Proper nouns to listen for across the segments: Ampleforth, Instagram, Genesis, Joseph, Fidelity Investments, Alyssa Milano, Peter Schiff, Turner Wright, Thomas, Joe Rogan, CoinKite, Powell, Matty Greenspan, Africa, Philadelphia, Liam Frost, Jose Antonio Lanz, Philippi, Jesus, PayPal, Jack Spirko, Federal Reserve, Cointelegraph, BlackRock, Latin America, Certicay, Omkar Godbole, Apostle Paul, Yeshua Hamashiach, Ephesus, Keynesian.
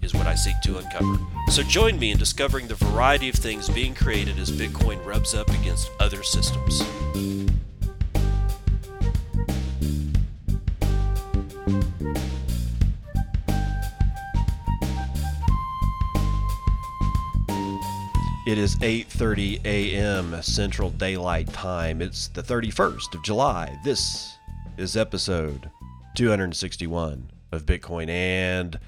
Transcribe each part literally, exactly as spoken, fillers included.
is what I seek to uncover. So join me in discovering the variety of things being created as Bitcoin rubs up against other systems. It is eight thirty a.m. Central Daylight Time. It's the thirty-first of July. This is episode two hundred sixty-one of Bitcoin And.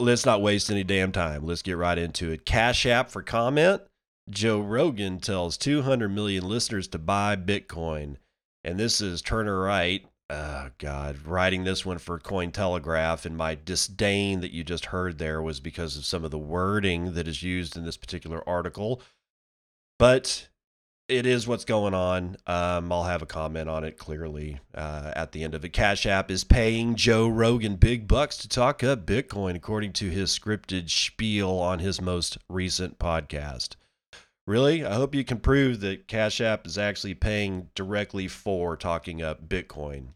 Let's not waste any damn time. Let's get right into it. Cash App for comment. Joe Rogan tells two hundred million listeners to buy Bitcoin. And this is Turner Wright. Oh, God. Writing this one for Cointelegraph. And my disdain that you just heard there was because of some of the wording that is used in this particular article. But it is what's going on. Um, I'll have a comment on it clearly uh, at the end of it. Cash App is paying Joe Rogan big bucks to talk up Bitcoin, according to his scripted spiel on his most recent podcast. Really? I hope you can prove that Cash App is actually paying directly for talking up Bitcoin.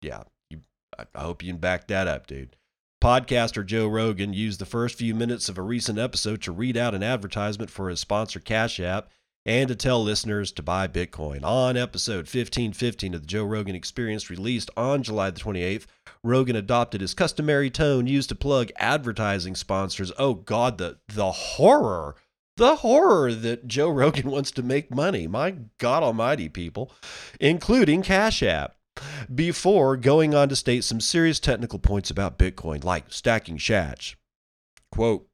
Yeah, you, I hope you can back that up, dude. Podcaster Joe Rogan used the first few minutes of a recent episode to read out an advertisement for his sponsor, Cash App, and to tell listeners to buy Bitcoin. On episode fifteen fifteen of the Joe Rogan Experience, released on July the twenty-eighth, Rogan adopted his customary tone used to plug advertising sponsors. Oh God, the the horror, the horror that Joe Rogan wants to make money. My God almighty, people, including Cash App. Before going on to state some serious technical points about Bitcoin, like stacking Shach. Quote,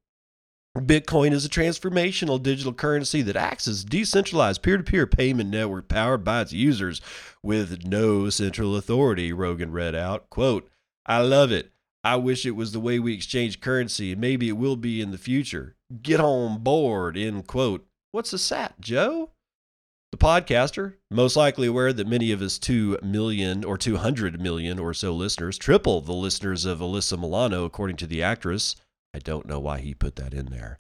Bitcoin is a transformational digital currency that acts as a decentralized peer-to-peer payment network powered by its users with no central authority, Rogan read out. Quote, I love it. I wish it was the way we exchange currency, and maybe it will be in the future. Get on board, end quote. What's a sat, Joe? The podcaster, most likely aware that many of his two million or two hundred million or so listeners, triple the listeners of Alyssa Milano, according to the actress, I don't know why he put that in there,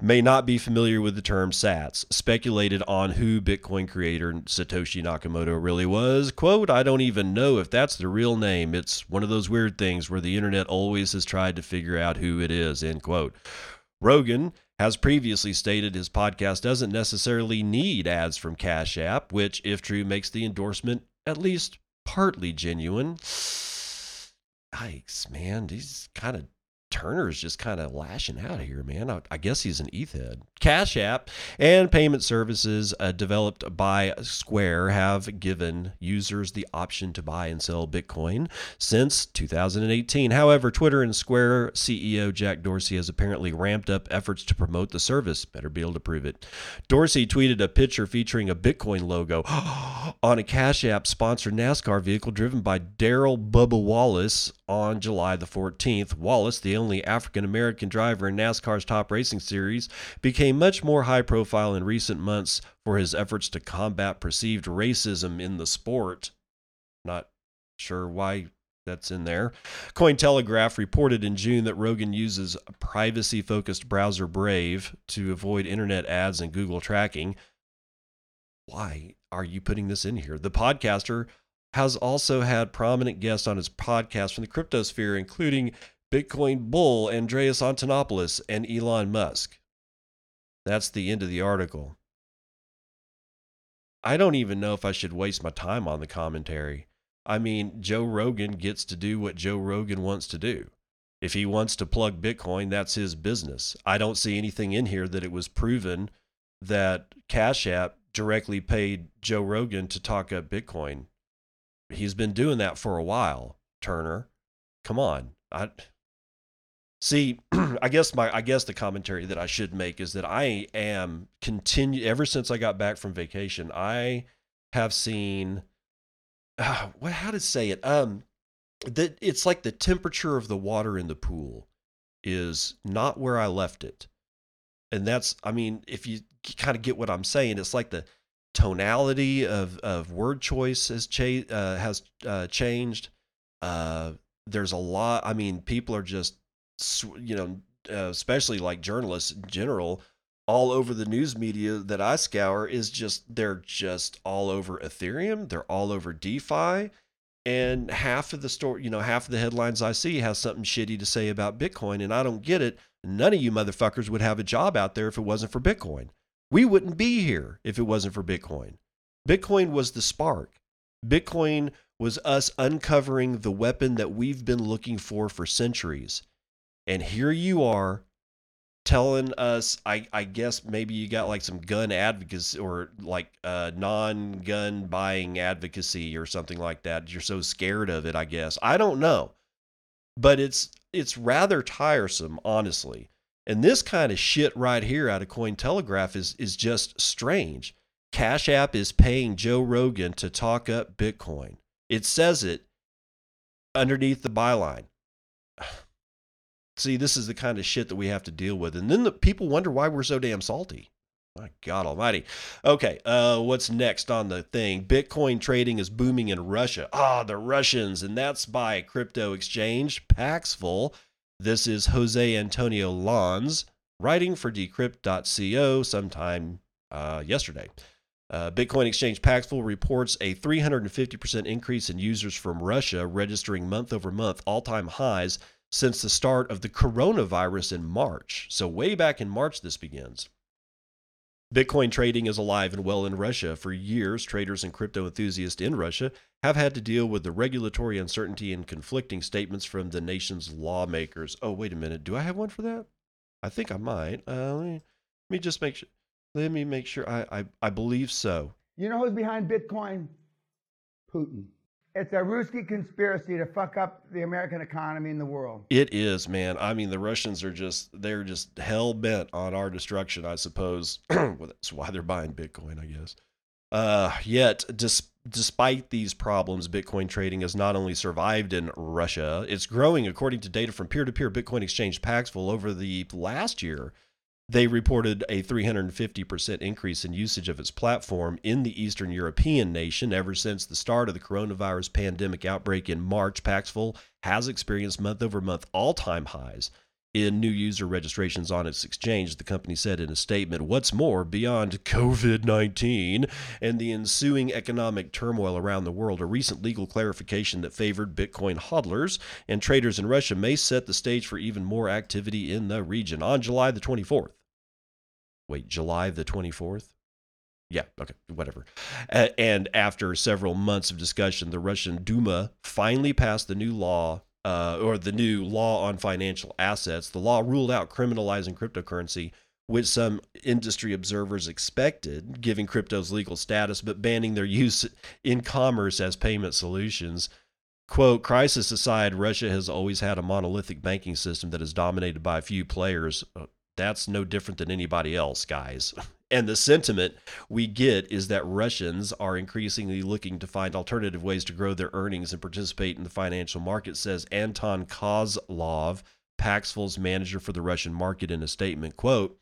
may not be familiar with the term sats, speculated on who Bitcoin creator Satoshi Nakamoto really was. Quote, I don't even know if that's the real name. It's one of those weird things where the internet always has tried to figure out who it is, end quote. Rogan has previously stated his podcast doesn't necessarily need ads from Cash App, which, if true, makes the endorsement at least partly genuine. Yikes, man, these kind of Turner's just kind of lashing out here, man. I, I guess he's an E T H head. Cash App and payment services uh, developed by Square have given users the option to buy and sell Bitcoin since two thousand eighteen. However, Twitter and Square C E O Jack Dorsey has apparently ramped up efforts to promote the service. Better be able to prove it. Dorsey tweeted a picture featuring a Bitcoin logo on a Cash App sponsored NASCAR vehicle driven by Darrell Bubba Wallace on July the fourteenth. Wallace, the only African-American driver in NASCAR's top racing series, became much more high-profile in recent months for his efforts to combat perceived racism in the sport. Not sure why that's in there. Cointelegraph reported in June that Rogan uses a privacy-focused browser Brave to avoid internet ads and Google tracking. Why are you putting this in here? The podcaster has also had prominent guests on his podcast from the cryptosphere, including Bitcoin bull Andreas Antonopoulos and Elon Musk. That's the end of the article. I don't even know if I should waste my time on the commentary. I mean, Joe Rogan gets to do what Joe Rogan wants to do. If he wants to plug Bitcoin, that's his business. I don't see anything in here that it was proven that Cash App directly paid Joe Rogan to talk up Bitcoin. He's been doing that for a while, Turner. Come on. I See, I guess my I guess the commentary that I should make is that I am continue ever since I got back from vacation, I have seen uh, what how to say it. Um that it's like the temperature of the water in the pool is not where I left it. And that's, I mean, if you kind of get what I'm saying, it's like the tonality of, of word choice has, cha- uh, has uh, changed. Uh, there's a lot, I mean, people are just, you know, uh, especially like journalists in general, all over the news media that I scour is just, they're just all over Ethereum. They're all over DeFi. And half of the story, you know, half of the headlines I see has something shitty to say about Bitcoin, and I don't get it. None of you motherfuckers would have a job out there if it wasn't for Bitcoin. We wouldn't be here if it wasn't for Bitcoin. Bitcoin was the spark. Bitcoin was us uncovering the weapon that we've been looking for for centuries. And here you are telling us, I, I guess maybe you got like some gun advocacy or like uh, non-gun buying advocacy or something like that. You're so scared of it, I guess. I don't know. But it's it's rather tiresome, honestly. And this kind of shit right here out of Cointelegraph is is just strange. Cash App is paying Joe Rogan to talk up Bitcoin. It says it underneath the byline. See, this is the kind of shit that we have to deal with. And then the people wonder why we're so damn salty. My God almighty. Okay, uh, what's next on the thing? Bitcoin trading is booming in Russia. Ah, the Russians. And that's by crypto exchange Paxful. This is Jose Antonio Lanz writing for Decrypt dot co sometime uh, yesterday. Uh, Bitcoin exchange Paxful reports a three hundred fifty percent increase in users from Russia registering month over month, all-time highs since the start of the coronavirus in March. So way back in March, this begins. Bitcoin trading is alive and well in Russia. For years, traders and crypto enthusiasts in Russia have had to deal with the regulatory uncertainty and conflicting statements from the nation's lawmakers. Oh, wait a minute. Do I have one for that? I think I might. Uh, let, me, let me just make sure. Let me make sure. I, I, I believe so. You know who's behind Bitcoin? Putin. It's a Ruski conspiracy to fuck up the American economy and the world. It is, man. I mean, the Russians are just, they're just hell bent on our destruction, I suppose. Well, that's why they're buying Bitcoin, I guess. Uh, yet, dis- despite these problems, Bitcoin trading has not only survived in Russia, it's growing according to data from peer-to-peer Bitcoin exchange Paxful. Over the last year, they reported a three hundred fifty percent increase in usage of its platform in the Eastern European nation. Ever since the start of the coronavirus pandemic outbreak in March, Paxful has experienced month-over-month all-time highs in new user registrations on its exchange, the company said in a statement. What's more, beyond covid nineteen and the ensuing economic turmoil around the world, a recent legal clarification that favored Bitcoin hodlers and traders in Russia may set the stage for even more activity in the region. On July the twenty-fourth, Wait, July the twenty-fourth? Yeah, okay, whatever. A- and after several months of discussion, the Russian Duma finally passed the new law, uh, or the new law on financial assets. The law ruled out criminalizing cryptocurrency, which some industry observers expected, giving cryptos legal status, but banning their use in commerce as payment solutions. Quote, crisis aside, Russia has always had a monolithic banking system that is dominated by a few players. Uh, That's no different than anybody else, guys. And the sentiment we get is that Russians are increasingly looking to find alternative ways to grow their earnings and participate in the financial market, says Anton Kozlov, Paxful's manager for the Russian market, in a statement. Quote,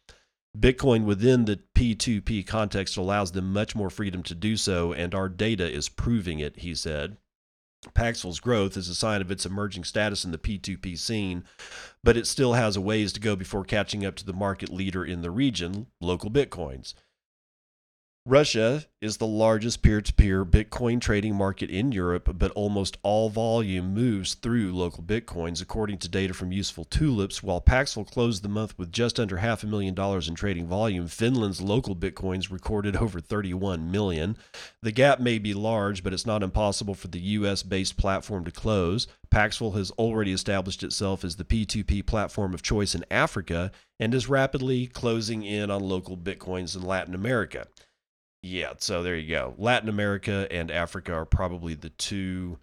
Bitcoin within the P two P context allows them much more freedom to do so, and our data is proving it, he said. Paxful's growth is a sign of its emerging status in the P two P scene, but it still has a ways to go before catching up to the market leader in the region, LocalBitcoins. Russia is the largest peer-to-peer Bitcoin trading market in Europe, but almost all volume moves through LocalBitcoins, according to data from Useful Tulips. While Paxful closed the month with just under half a million dollars in trading volume, Finland's LocalBitcoins recorded over thirty-one million. The gap may be large, but it's not impossible for the U S-based platform to close. Paxful has already established itself as the P two P platform of choice in Africa and is rapidly closing in on LocalBitcoins in Latin America. Yeah, so there you go. Latin America and Africa are probably the two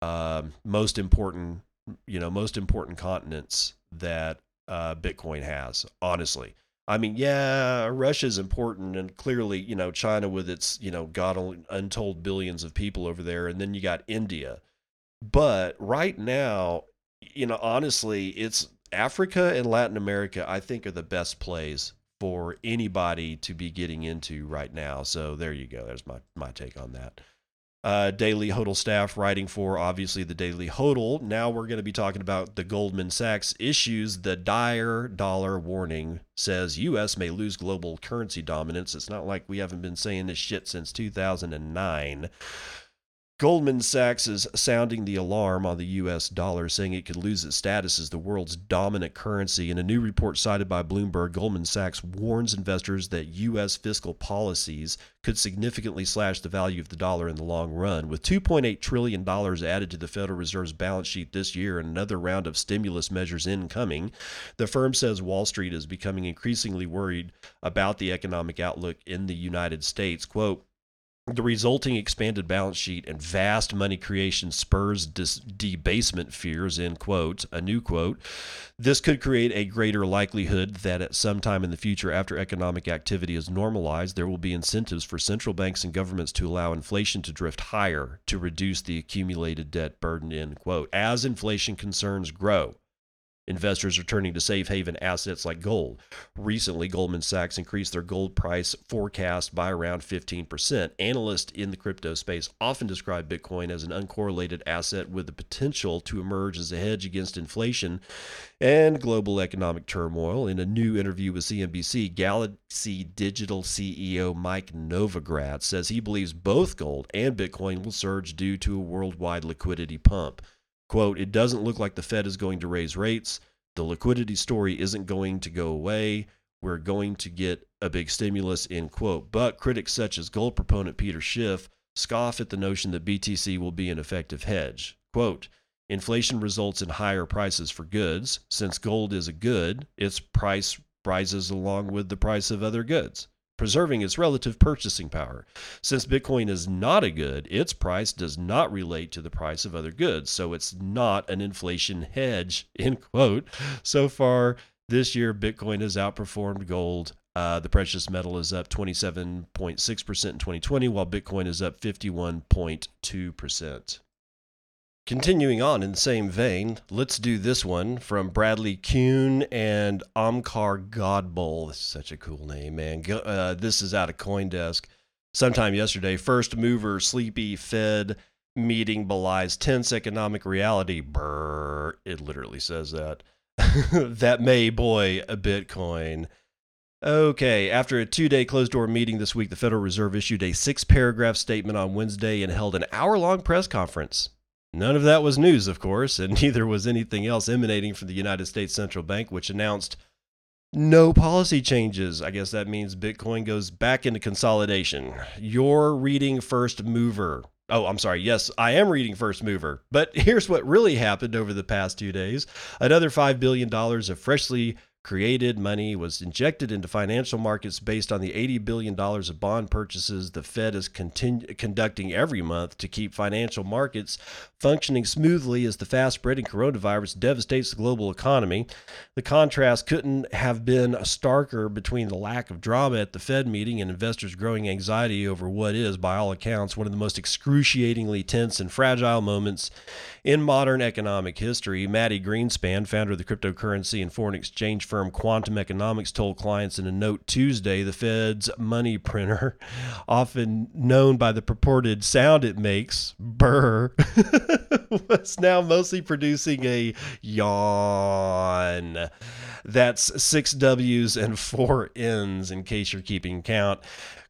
um, most important, you know, most important continents that uh, Bitcoin has, honestly. I mean, yeah, Russia's important, and clearly, you know, China with its, you know, God untold billions of people over there, and then you got India. But right now, you know, honestly, it's Africa and Latin America, I think, are the best plays for anybody to be getting into right now. So there you go. There's my, my take on that. Uh, Daily Hodl staff writing for, obviously, the Daily Hodl. Now we're going to be talking about the Goldman Sachs issues the dire dollar warning, says U S may lose global currency dominance. It's not like we haven't been saying this shit since two thousand nine. Goldman Sachs is sounding the alarm on the U S dollar, saying it could lose its status as the world's dominant currency. In a new report cited by Bloomberg, Goldman Sachs warns investors that U S fiscal policies could significantly slash the value of the dollar in the long run. With two point eight trillion dollars added to the Federal Reserve's balance sheet this year and another round of stimulus measures incoming, the firm says Wall Street is becoming increasingly worried about the economic outlook in the United States. Quote, the resulting expanded balance sheet and vast money creation spurs dis- debasement fears, end quote, a new quote. This could create a greater likelihood that at some time in the future, after economic activity is normalized, there will be incentives for central banks and governments to allow inflation to drift higher to reduce the accumulated debt burden, end quote. As inflation concerns grow, investors are turning to safe haven assets like gold. Recently, Goldman Sachs increased their gold price forecast by around fifteen percent. Analysts in the crypto space often describe Bitcoin as an uncorrelated asset with the potential to emerge as a hedge against inflation and global economic turmoil. In a new interview with C N B C, Galaxy Digital C E O Mike Novogratz says he believes both gold and Bitcoin will surge due to a worldwide liquidity pump. Quote, it doesn't look like the Fed is going to raise rates. The liquidity story isn't going to go away. We're going to get a big stimulus, end quote. But critics such as gold proponent Peter Schiff scoff at the notion that B T C will be an effective hedge. Quote, inflation results in higher prices for goods. Since gold is a good, its price rises along with the price of other goods, preserving its relative purchasing power. Since Bitcoin is not a good, its price does not relate to the price of other goods, so it's not an inflation hedge, end quote. So far this year, Bitcoin has outperformed gold. Uh, the precious metal is up twenty-seven point six percent in twenty twenty, while Bitcoin is up fifty-one point two percent. Continuing on in the same vein, let's do this one from Bradley Kuhn and Omkar Godbole. This is such a cool name, man. Uh, this is out of CoinDesk sometime yesterday. First mover, sleepy Fed meeting belies tense economic reality. Brrr, it literally says that. That may buoy a Bitcoin. Okay, after a two-day closed-door meeting this week, the Federal Reserve issued a six-paragraph statement on Wednesday and held an hour-long press conference. None of that was news, of course, and neither was anything else emanating from the United States Central Bank, which announced no policy changes. I guess that means Bitcoin goes back into consolidation. You're reading First Mover. Oh, I'm sorry. Yes, I am reading First Mover. But here's what really happened over the past two days. Another five billion dollars of freshly created money was injected into financial markets based on the eighty billion dollars of bond purchases the Fed is continu- conducting every month to keep financial markets functioning smoothly as the fast-spreading coronavirus devastates the global economy. The contrast couldn't have been starker between the lack of drama at the Fed meeting and investors' growing anxiety over what is, by all accounts, one of the most excruciatingly tense and fragile moments in modern economic history. Matty Greenspan, founder of the cryptocurrency and foreign exchange firm Quantum Economics, told clients in a note Tuesday the Fed's money printer, often known by the purported sound it makes, brr, was now mostly producing a yawn. That's six W's and four N's in case you're keeping count.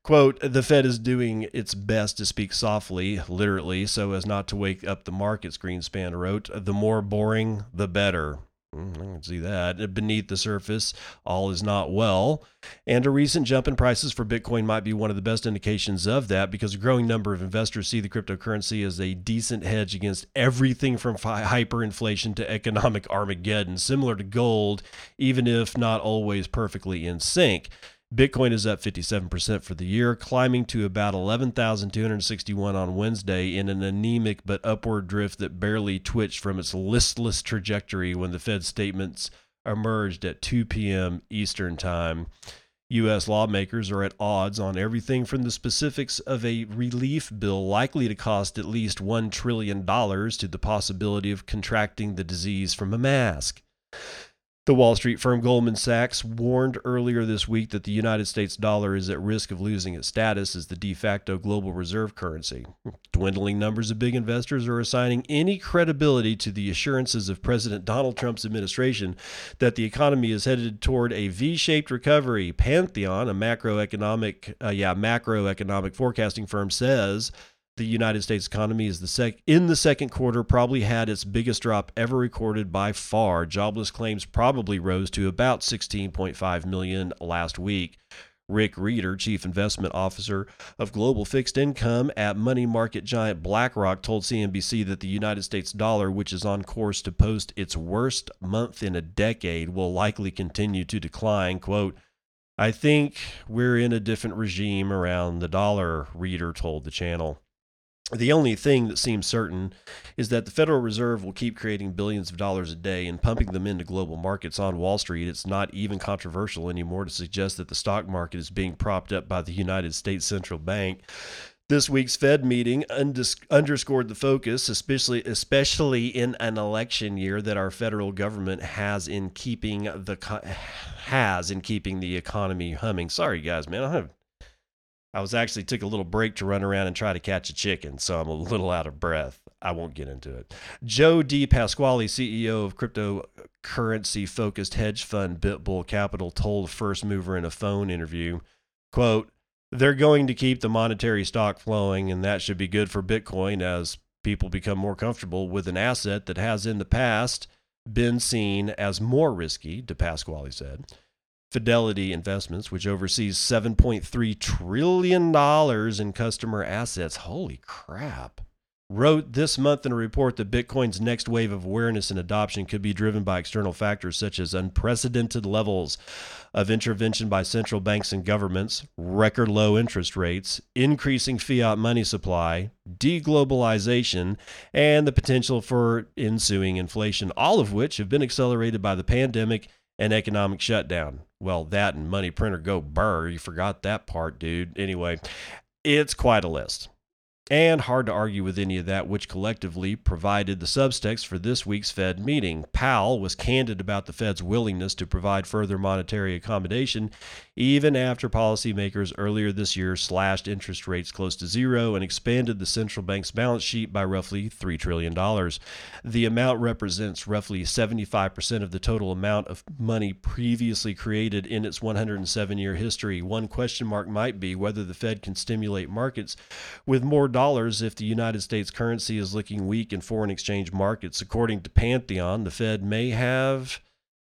Quote, the Fed is doing its best to speak softly, literally, so as not to wake up the markets, Greenspan wrote. The more boring, the better. I can see that. Beneath the surface, all is not well. And a recent jump in prices for Bitcoin might be one of the best indications of that, because a growing number of investors see the cryptocurrency as a decent hedge against everything from hyperinflation to economic Armageddon, similar to gold, even if not always perfectly in sync. Bitcoin is up fifty-seven percent for the year, climbing to about eleven thousand two hundred sixty-one on Wednesday in an anemic but upward drift that barely twitched from its listless trajectory when the Fed statements emerged at two p.m. Eastern Time. U S lawmakers are at odds on everything from the specifics of a relief bill likely to cost at least one trillion dollars to the possibility of contracting the disease from a mask. The Wall Street firm Goldman Sachs warned earlier this week that the United States dollar is at risk of losing its status as the de facto global reserve currency. Dwindling numbers of big investors are assigning any credibility to the assurances of President Donald Trump's administration that the economy is headed toward a V-shaped recovery. Pantheon, a macroeconomic, uh, yeah, macroeconomic forecasting firm, says the United States economy is the sec- in the second quarter probably had its biggest drop ever recorded by far. Jobless claims probably rose to about sixteen point five million last week. Rick Rieder, chief investment officer of global fixed income at money market giant BlackRock, told C N B C that the United States dollar, which is on course to post its worst month in a decade, will likely continue to decline. Quote, "I think we're in a different regime around the dollar," Rieder told the channel. The only thing that seems certain is that the Federal Reserve will keep creating billions of dollars a day and pumping them into global markets on Wall Street. It's not even controversial anymore to suggest that the stock market is being propped up by the United States Central Bank. This week's Fed meeting unders- underscored the focus, especially especially in an election year, that our federal government has in keeping the co- has in keeping the economy humming. Sorry, guys, man, I have. I was actually took a little break to run around and try to catch a chicken, so I'm a little out of breath. I won't get into it. Joe DePasquale, C E O of cryptocurrency-focused hedge fund Bitbull Capital, told First Mover in a phone interview, quote, "They're going to keep the monetary stock flowing, and that should be good for Bitcoin as people become more comfortable with an asset that has in the past been seen as more risky," DePasquale said. Fidelity Investments, which oversees seven point three trillion dollars in customer assets, holy crap, wrote this month in a report that Bitcoin's next wave of awareness and adoption could be driven by external factors such as unprecedented levels of intervention by central banks and governments, record low interest rates, increasing fiat money supply, deglobalization, and the potential for ensuing inflation, all of which have been accelerated by the pandemic and economic shutdown. Well, that and money printer go burr. You forgot that part, dude. Anyway, it's quite a list. And hard to argue with any of that, which collectively provided the subtext for this week's Fed meeting. Powell was candid about the Fed's willingness to provide further monetary accommodation, even after policymakers earlier this year slashed interest rates close to zero and expanded the central bank's balance sheet by roughly three trillion dollars. The amount represents roughly seventy-five percent of the total amount of money previously created in its one hundred seven year history. One question mark might be whether the Fed can stimulate markets with more dollars if the United States currency is looking weak in foreign exchange markets. According to Pantheon, the Fed may have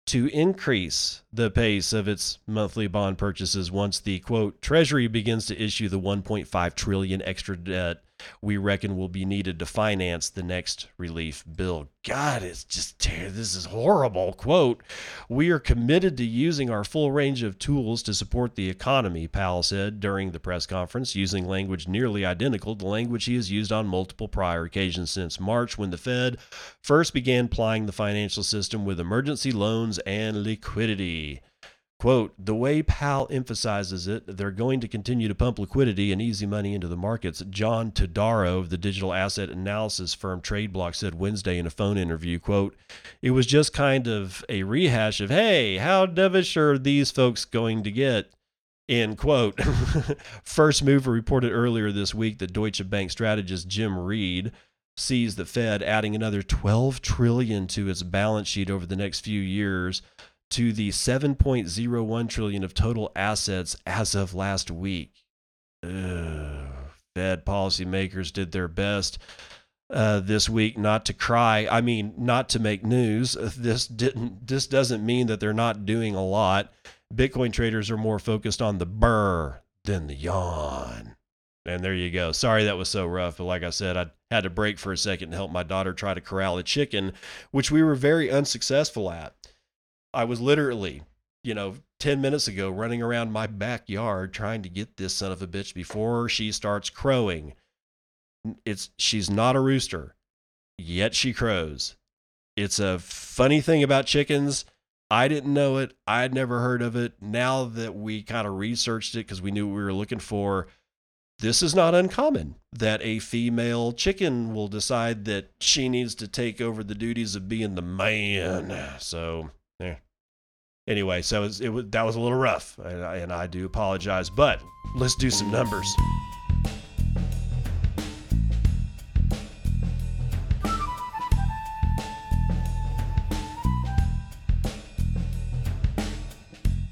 to increase the pace of its monthly bond purchases once the, quote, Treasury begins to issue the one point five trillion dollars extra debt we reckon will be needed to finance the next relief bill. God, it's just, this is horrible. Quote, "We are committed to using our full range of tools to support the economy," Powell said during the press conference, using language nearly identical to language he has used on multiple prior occasions since March, when the Fed first began plying the financial system with emergency loans and liquidity. Quote, "The way Powell emphasizes it, they're going to continue to pump liquidity and easy money into the markets," John Todaro of the digital asset analysis firm TradeBlock said Wednesday in a phone interview. Quote, "It was just kind of a rehash of, hey, how dovish are these folks going to get?" End quote. First Mover reported earlier this week that Deutsche Bank strategist Jim Reed sees the Fed adding another twelve trillion dollars to its balance sheet over the next few years, to the seven point zero one trillion dollars of total assets as of last week. Ugh. Fed policymakers did their best uh, this week not to cry. I mean, not to make news. This didn't. This doesn't mean that they're not doing a lot. Bitcoin traders are more focused on the burr than the yawn. And there you go. Sorry that was so rough, but like I said, I had to break for a second to help my daughter try to corral a chicken, which we were very unsuccessful at. I was literally, you know, ten minutes ago running around my backyard trying to get this son of a bitch before she starts crowing. It's she's not a rooster, yet she crows. It's a funny thing about chickens. I didn't know it. I'd never heard of it. Now that we kind of researched it because we knew what we were looking for, this is not uncommon that a female chicken will decide that she needs to take over the duties of being the man. So... There, Anyway, so it was, it was, that was a little rough, and I, and I do apologize, but let's do some numbers.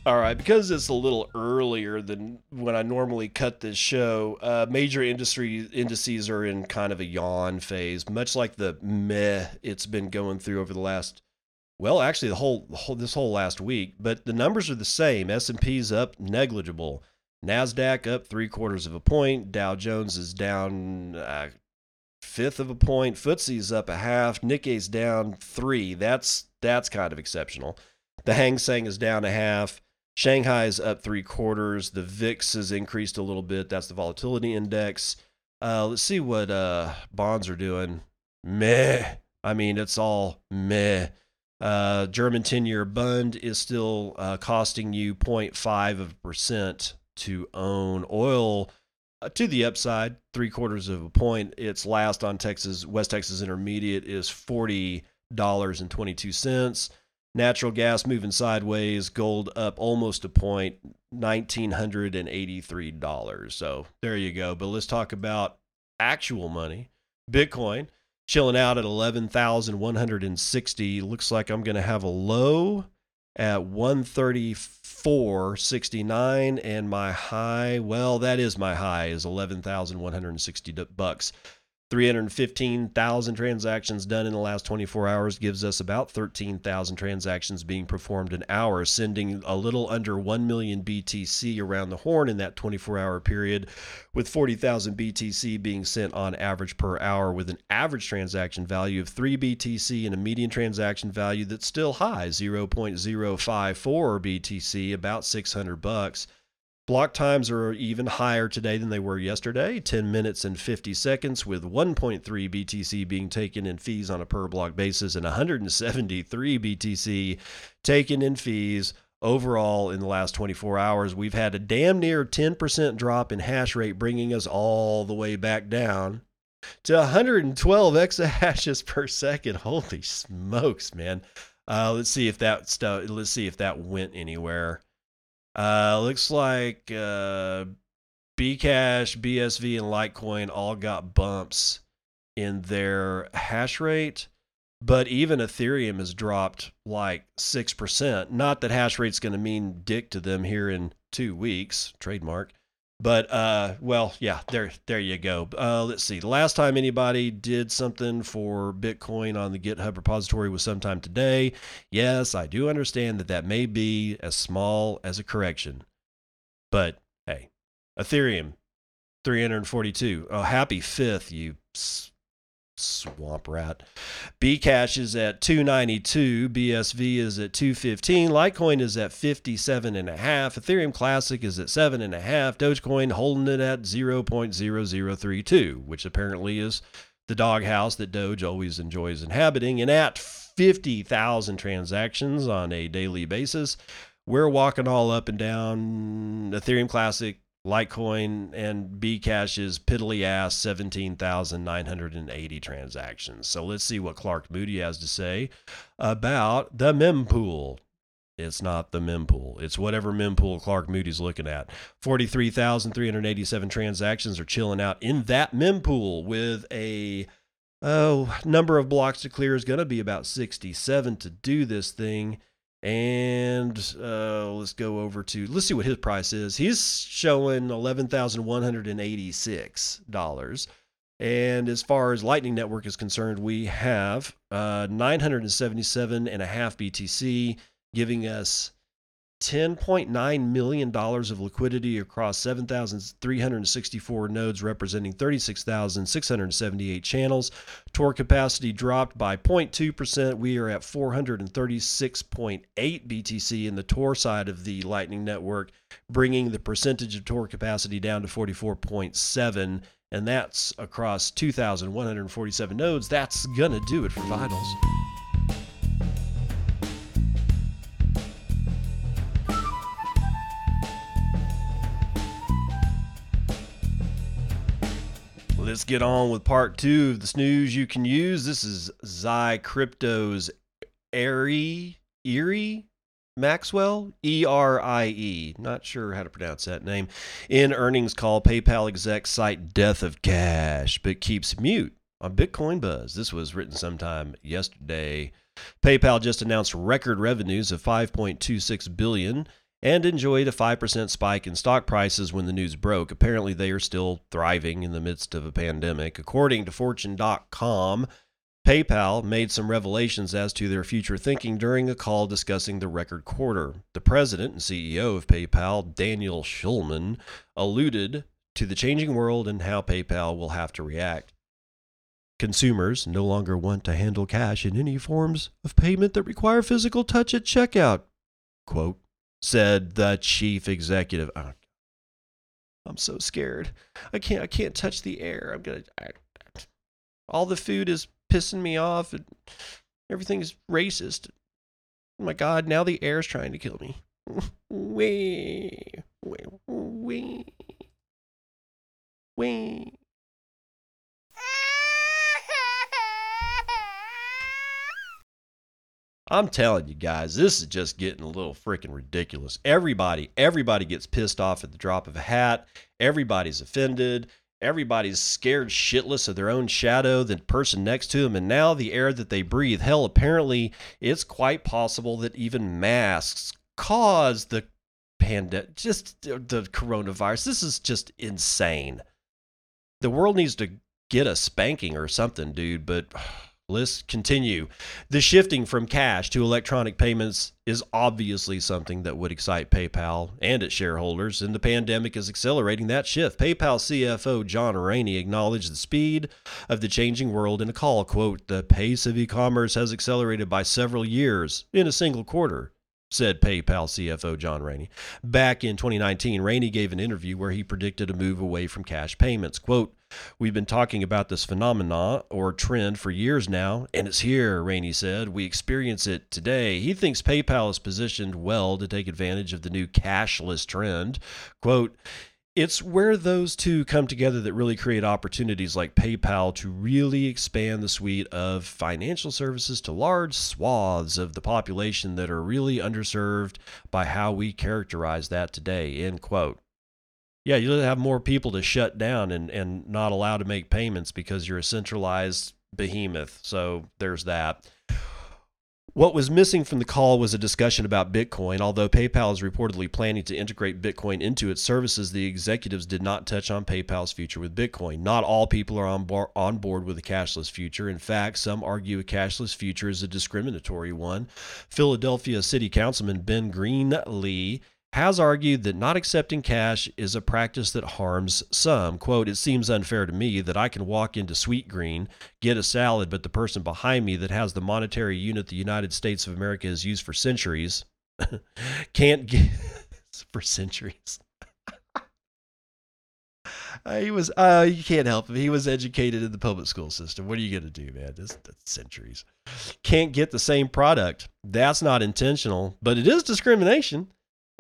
All right, because it's a little earlier than when I normally cut this show, uh, major industry indices are in kind of a yawn phase, much like the meh it's been going through over the last, well, actually the whole, whole this whole last week. But the numbers are the same. S and P's up negligible. NASDAQ up three quarters of a point. Dow Jones is down a fifth of a point. F T S E's up a half. Nikkei's down three. That's, that's kind of exceptional. The Hang Seng is down a half. Shanghai is up three quarters. The V I X has increased a little bit. That's the volatility index. Uh, let's see what uh, bonds are doing. Meh. I mean, it's all meh. Uh, German ten-year Bund is still uh, costing you zero point five percent to own. Oil uh, to the upside, three quarters of a point. It's last on Texas. West Texas Intermediate is forty dollars and twenty-two cents. Natural gas moving sideways, gold up almost a point, one thousand nine hundred eighty-three dollars. So there you go. But let's talk about actual money. Bitcoin chilling out at eleven thousand one hundred sixty. Looks like I'm going to have a low at one thirty-four sixty-nine, and my high, well, that is my high, is eleven thousand one hundred sixty bucks. three hundred fifteen thousand transactions done in the last twenty-four hours gives us about thirteen thousand transactions being performed an hour, sending a little under one million B T C around the horn in that twenty-four hour period, with forty thousand B T C being sent on average per hour, with an average transaction value of three B T C and a median transaction value that's still high, zero point zero five four B T C, about six hundred bucks. Block times are even higher today than they were yesterday, ten minutes and fifty seconds, with one point three B T C being taken in fees on a per block basis and one hundred seventy-three B T C taken in fees overall in the last twenty-four hours. We've had a damn near ten percent drop in hash rate, bringing us all the way back down to one hundred twelve exahashes per second. Holy smokes, man. Uh, let's see if that stuff, let's see if that went anywhere. Uh, looks like uh, Bcash, B S V, and Litecoin all got bumps in their hash rate, but even Ethereum has dropped like six percent. Not that hash rate's going to mean dick to them here in two weeks, trademark. But, uh, well, yeah, there there you go. Uh, let's see. The last time anybody did something for Bitcoin on the GitHub repository was sometime today. Yes, I do understand that that may be as small as a correction. But, hey, Ethereum, three hundred forty-two. Oh, happy fifth, you s- swamp rat. Bcash is at two ninety-two. B S V is at two fifteen. Litecoin is at fifty-seven and a half. Ethereum Classic is at seven and a half. Dogecoin holding it at zero point zero zero three two, which apparently is the doghouse that Doge always enjoys inhabiting. And at fifty thousand transactions on a daily basis, we're walking all up and down. Ethereum Classic, Litecoin, and Bcash's piddly ass seventeen thousand nine hundred eighty transactions. So let's see what Clark Moody has to say about the mempool. It's not the mempool. It's whatever mempool Clark Moody's looking at. forty-three thousand three hundred eighty-seven transactions are chilling out in that mempool, with a oh number of blocks to clear is going to be about sixty-seven to do this thing. And uh, let's go over to, let's see what his price is. He's showing eleven thousand one hundred eighty-six dollars. And as far as Lightning Network is concerned, we have uh, nine hundred seventy-seven and a half B T C, giving us ten point nine million dollars of liquidity across seven thousand three hundred sixty-four nodes, representing thirty-six thousand six hundred seventy-eight channels. Tor capacity dropped by zero point two percent. We are at four hundred thirty-six point eight B T C in the Tor side of the Lightning Network, bringing the percentage of Tor capacity down to forty-four point seven, and that's across two thousand one hundred forty-seven nodes. That's gonna do it for Vitals. Let's get on with part two of the snooze you can use. This is Zy Crypto's Eerie, Eerie Maxwell, E R I E, not sure how to pronounce that name. In earnings call, PayPal execs cite death of cash, but keeps mute on Bitcoin Buzz. This was written sometime yesterday. PayPal just announced record revenues of five point two six billion dollars and enjoyed a five percent spike in stock prices when the news broke. Apparently, they are still thriving in the midst of a pandemic. According to Fortune dot com, PayPal made some revelations as to their future thinking during a call discussing the record quarter. The president and C E O of PayPal, Daniel Shulman, alluded to the changing world and how PayPal will have to react. Consumers no longer want to handle cash in any forms of payment that require physical touch at checkout, quote, said the chief executive. Oh, I'm so scared. I can't I can't touch the air. I'm gonna I, all the food is pissing me off, and everything is racist. Oh my God, now the air's trying to kill me. Wee, wee, wee, wee. I'm telling you guys, this is just getting a little freaking ridiculous. Everybody, everybody gets pissed off at the drop of a hat. Everybody's offended. Everybody's scared shitless of their own shadow, the person next to them, and now the air that they breathe. Hell, apparently, it's quite possible that even masks cause the pandemic, just the coronavirus. This is just insane. The world needs to get a spanking or something, dude, but let's continue. The shifting from cash to electronic payments is obviously something that would excite PayPal and its shareholders, and the pandemic is accelerating that shift. PayPal C F O John Rainey acknowledged the speed of the changing world in a call. Quote, the pace of e-commerce has accelerated by several years in a single quarter, said PayPal C F O John Rainey. Back in twenty nineteen, Rainey gave an interview where he predicted a move away from cash payments. Quote, we've been talking about this phenomena or trend for years now, and it's here, Rainey said. We experience it today. He thinks PayPal is positioned well to take advantage of the new cashless trend. Quote, it's where those two come together that really create opportunities like PayPal to really expand the suite of financial services to large swaths of the population that are really underserved by how we characterize that today, end quote. Yeah, you'll have more people to shut down and, and not allow to make payments because you're a centralized behemoth. So there's that. What was missing from the call was a discussion about Bitcoin. Although PayPal is reportedly planning to integrate Bitcoin into its services, the executives did not touch on PayPal's future with Bitcoin. Not all people are on, bar- on board with a cashless future. In fact, some argue a cashless future is a discriminatory one. Philadelphia City Councilman Ben Greenlee has argued that not accepting cash is a practice that harms some. Quote, it seems unfair to me that I can walk into Sweetgreen, get a salad, but the person behind me that has the monetary unit the United States of America has used for centuries can't get for centuries. uh, he was, uh, you can't help him. He was educated in the public school system. What are you going to do, man? That's, that's centuries. Can't get the same product. That's not intentional, but it is discrimination.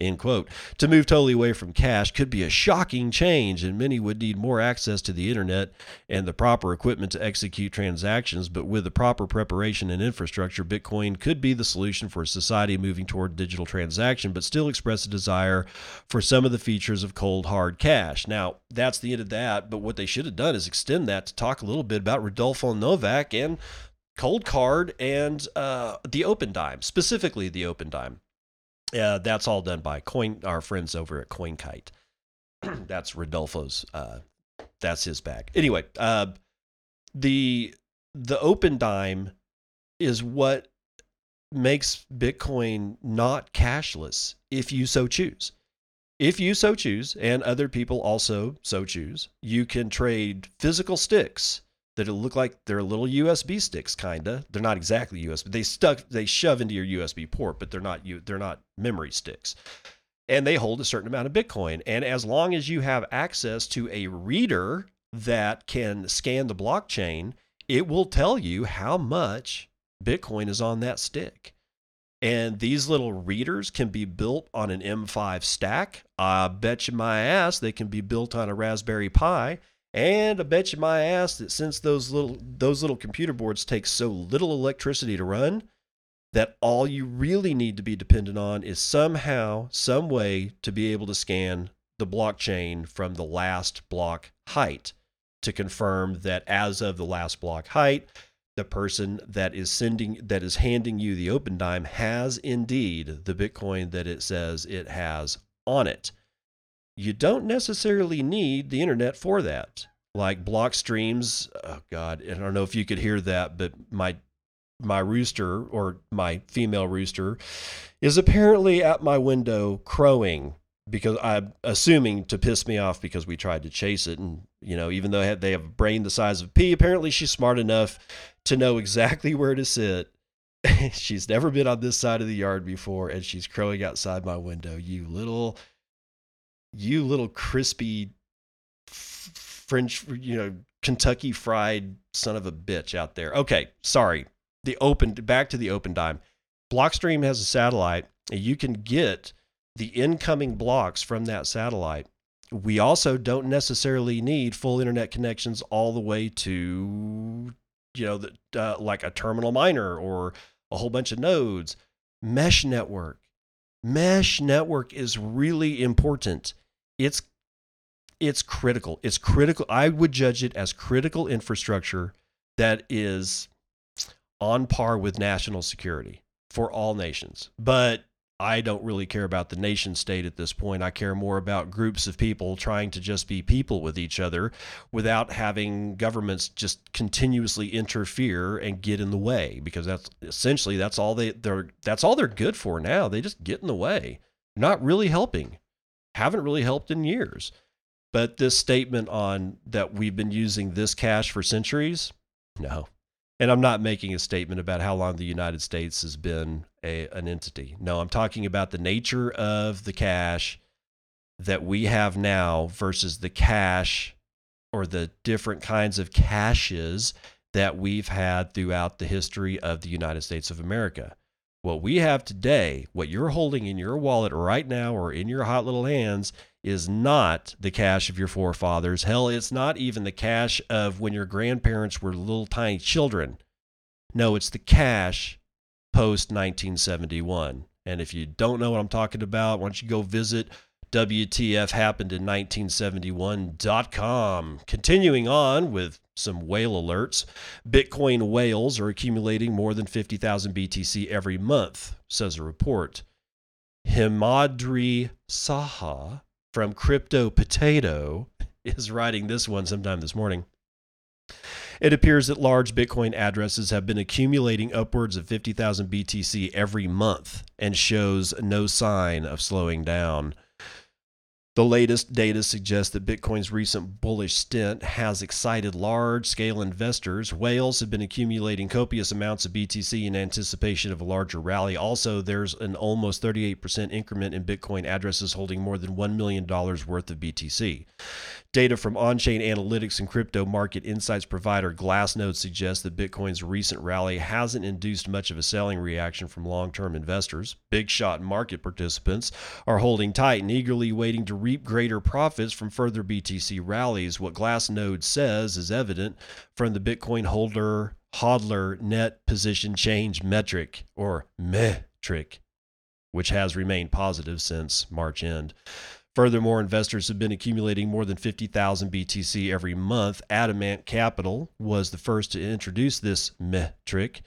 End quote. To move totally away from cash could be a shocking change, and many would need more access to the internet and the proper equipment to execute transactions. But with the proper preparation and infrastructure, Bitcoin could be the solution for a society moving toward digital transaction, but still express a desire for some of the features of cold, hard cash. Now, that's the end of that. But what they should have done is extend that to talk a little bit about Rodolfo Novak and cold card and uh, the Open Dime, specifically the Open Dime. Uh, that's all done by Coin, our friends over at CoinKite. That's Rodolfo's. Uh, that's his bag. Anyway, uh, the the Open Dime is what makes Bitcoin not cashless, if you so choose. If you so choose, and other people also so choose, you can trade physical sticks that look like they're little U S B sticks, kinda. They're not exactly U S B. They stuck, they shove into your U S B port, but they're not they're not memory sticks. And they hold a certain amount of Bitcoin. And as long as you have access to a reader that can scan the blockchain, it will tell you how much Bitcoin is on that stick. And these little readers can be built on an M five stack. I bet you my ass they can be built on a Raspberry Pi. And I bet you my ass that since those little those little computer boards take so little electricity to run, that all you really need to be dependent on is somehow, some way to be able to scan the blockchain from the last block height to confirm that as of the last block height, the person that is sending, that is handing you the Open Dime has indeed the Bitcoin that it says it has on it. You don't necessarily need the internet for that. Like block streams, oh God, I don't know if you could hear that, but my my rooster, or my female rooster, is apparently at my window crowing, because I'm assuming to piss me off, because we tried to chase it. And, you know, even though they have a brain the size of a pea, apparently she's smart enough to know exactly where to sit. She's never been on this side of the yard before, and she's crowing outside my window. You little, you little crispy French, you know, Kentucky fried son of a bitch out there. Okay, sorry. The open, back to the Open Dime. Blockstream has a satellite, and you can get the incoming blocks from that satellite. We also don't necessarily need full internet connections all the way to, you know, the, uh, like a terminal miner or a whole bunch of nodes. Mesh network. Mesh network is really important. It's it's critical. It's critical. I would judge it as critical infrastructure that is on par with national security for all nations. But I don't really care about the nation state at this point. I care more about groups of people trying to just be people with each other without having governments just continuously interfere and get in the way, because that's essentially, that's all they, they're, that's all they're good for now. They just get in the way, not really helping, haven't really helped in years. But this statement on that we've been using this cash for centuries, no. And I'm not making a statement about how long the United States has been a, an entity. No, I'm talking about the nature of the cash that we have now versus the cash or the different kinds of caches that we've had throughout the history of the United States of America. What we have today, what you're holding in your wallet right now or in your hot little hands, is not the cash of your forefathers. Hell, it's not even the cash of when your grandparents were little tiny children. No, it's the cash post nineteen seventy-one. And if you don't know what I'm talking about, why don't you go visit W T F happened in nineteen seventy-one dot com. Continuing on with some whale alerts, Bitcoin whales are accumulating more than fifty thousand B T C every month, says a report. Himadri Saha from Crypto Potato is writing this one sometime this morning. It appears that large Bitcoin addresses have been accumulating upwards of fifty thousand B T C every month and shows no sign of slowing down. The latest data suggests that Bitcoin's recent bullish stint has excited large-scale investors. Whales have been accumulating copious amounts of B T C in anticipation of a larger rally. Also, there's an almost thirty-eight percent increment in Bitcoin addresses holding more than one million dollars worth of B T C. Data from on-chain analytics and crypto market insights provider Glassnode suggests that Bitcoin's recent rally hasn't induced much of a selling reaction from long-term investors. Big-shot market participants are holding tight and eagerly waiting to reap greater profits from further B T C rallies. What Glassnode says is evident from the Bitcoin holder hodler net position change metric, or metric, which has remained positive since March end. Furthermore, investors have been accumulating more than fifty thousand B T C every month. Adamant Capital was the first to introduce this metric,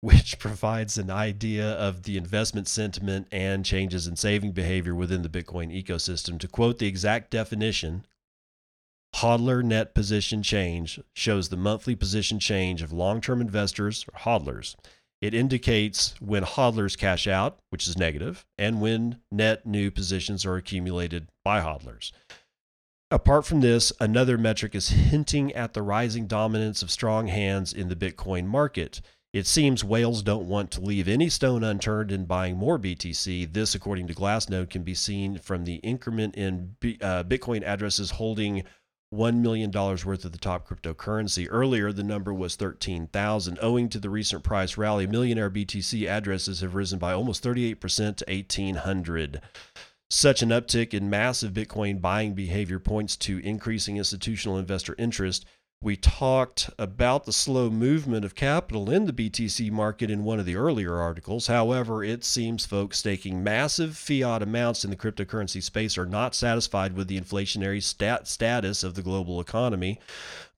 which provides an idea of the investment sentiment and changes in saving behavior within the Bitcoin ecosystem. To quote the exact definition, hodler net position change shows the monthly position change of long-term investors, or hodlers. It indicates when hodlers cash out, which is negative, and when net new positions are accumulated by hodlers. Apart from this, another metric is hinting at the rising dominance of strong hands in the Bitcoin market. It seems whales don't want to leave any stone unturned in buying more B T C. This, according to Glassnode, can be seen from the increment in B, uh, Bitcoin addresses holding one million dollars worth of the top cryptocurrency. Earlier, the number was thirteen thousand. Owing to the recent price rally, millionaire B T C addresses have risen by almost thirty-eight percent to eighteen hundred. Such an uptick in massive Bitcoin buying behavior points to increasing institutional investor interest, We talked about the slow movement of capital in the B T C market in one of the earlier articles. However, it seems folks staking massive fiat amounts in the cryptocurrency space are not satisfied with the inflationary stat- status of the global economy.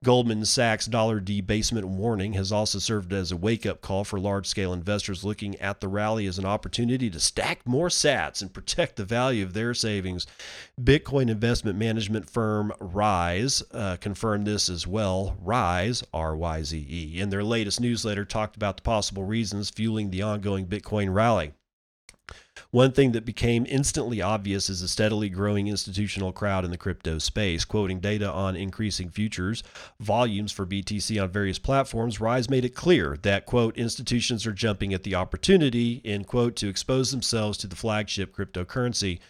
Goldman Sachs' dollar debasement warning has also served as a wake-up call for large-scale investors looking at the rally as an opportunity to stack more sats and protect the value of their savings. Bitcoin investment management firm Ryze uh, confirmed this as well. Ryze, R Y Z E, in their latest newsletter talked about the possible reasons fueling the ongoing Bitcoin rally. One thing that became instantly obvious is the steadily growing institutional crowd in the crypto space. Quoting data on increasing futures volumes for B T C on various platforms, Ryze made it clear that, quote, institutions are jumping at the opportunity, end quote, to expose themselves to the flagship cryptocurrency.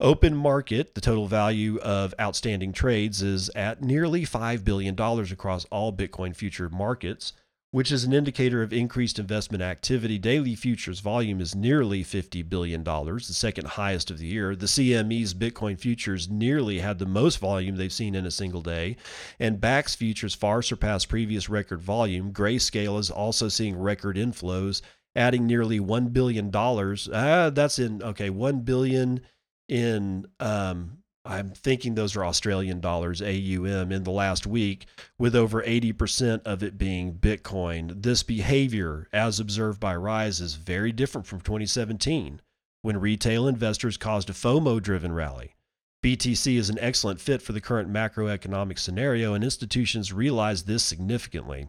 Open market, the total value of outstanding trades is at nearly five billion dollars across all Bitcoin future markets, which is an indicator of increased investment activity. Daily futures volume is nearly fifty billion dollars, the second highest of the year. The C M E's Bitcoin futures nearly had the most volume they've seen in a single day, and B A X futures far surpassed previous record volume. Grayscale is also seeing record inflows, adding nearly one billion dollars. Ah, that's in, okay, one billion dollars in... Um, I'm thinking those are Australian dollars, A U M, in the last week, with over eighty percent of it being Bitcoin. This behavior, as observed by Ryze, is very different from twenty seventeen, when retail investors caused a FOMO-driven rally. B T C is an excellent fit for the current macroeconomic scenario, and institutions realize this significantly.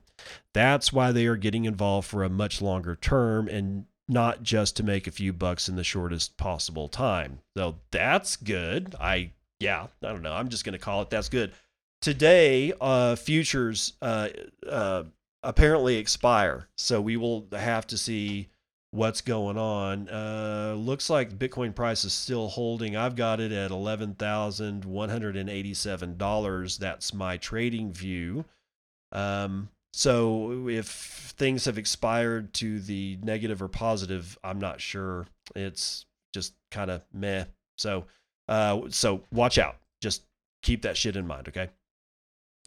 That's why they are getting involved for a much longer term and not just to make a few bucks in the shortest possible time. So that's good. I... Yeah, I don't know. I'm just going to call it that's good. Today, uh, futures uh, uh, apparently expire, so we will have to see what's going on. Uh, looks like Bitcoin price is still holding. I've got it at eleven thousand one hundred eighty-seven dollars. That's my trading view. Um, so if things have expired to the negative or positive, I'm not sure. It's just kind of meh. So... Uh, so watch out. Just keep that shit in mind, okay?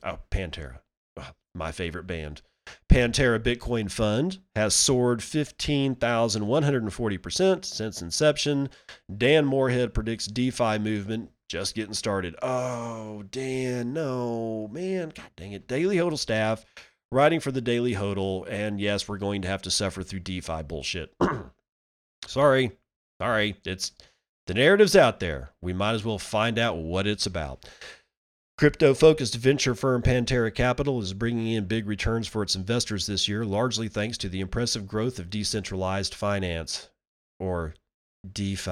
Oh, Pantera, oh, my favorite band. Pantera Bitcoin Fund has soared fifteen thousand one hundred forty percent since inception. Dan Moorhead predicts DeFi movement just getting started. Oh, Dan, no, man. God dang it. Daily Hodl staff writing for the Daily Hodl. And yes, we're going to have to suffer through DeFi bullshit. Sorry. Sorry. It's... The narrative's out there. We might as well find out what it's about. Crypto-focused venture firm Pantera Capital is bringing in big returns for its investors this year, largely thanks to the impressive growth of decentralized finance, or DeFi.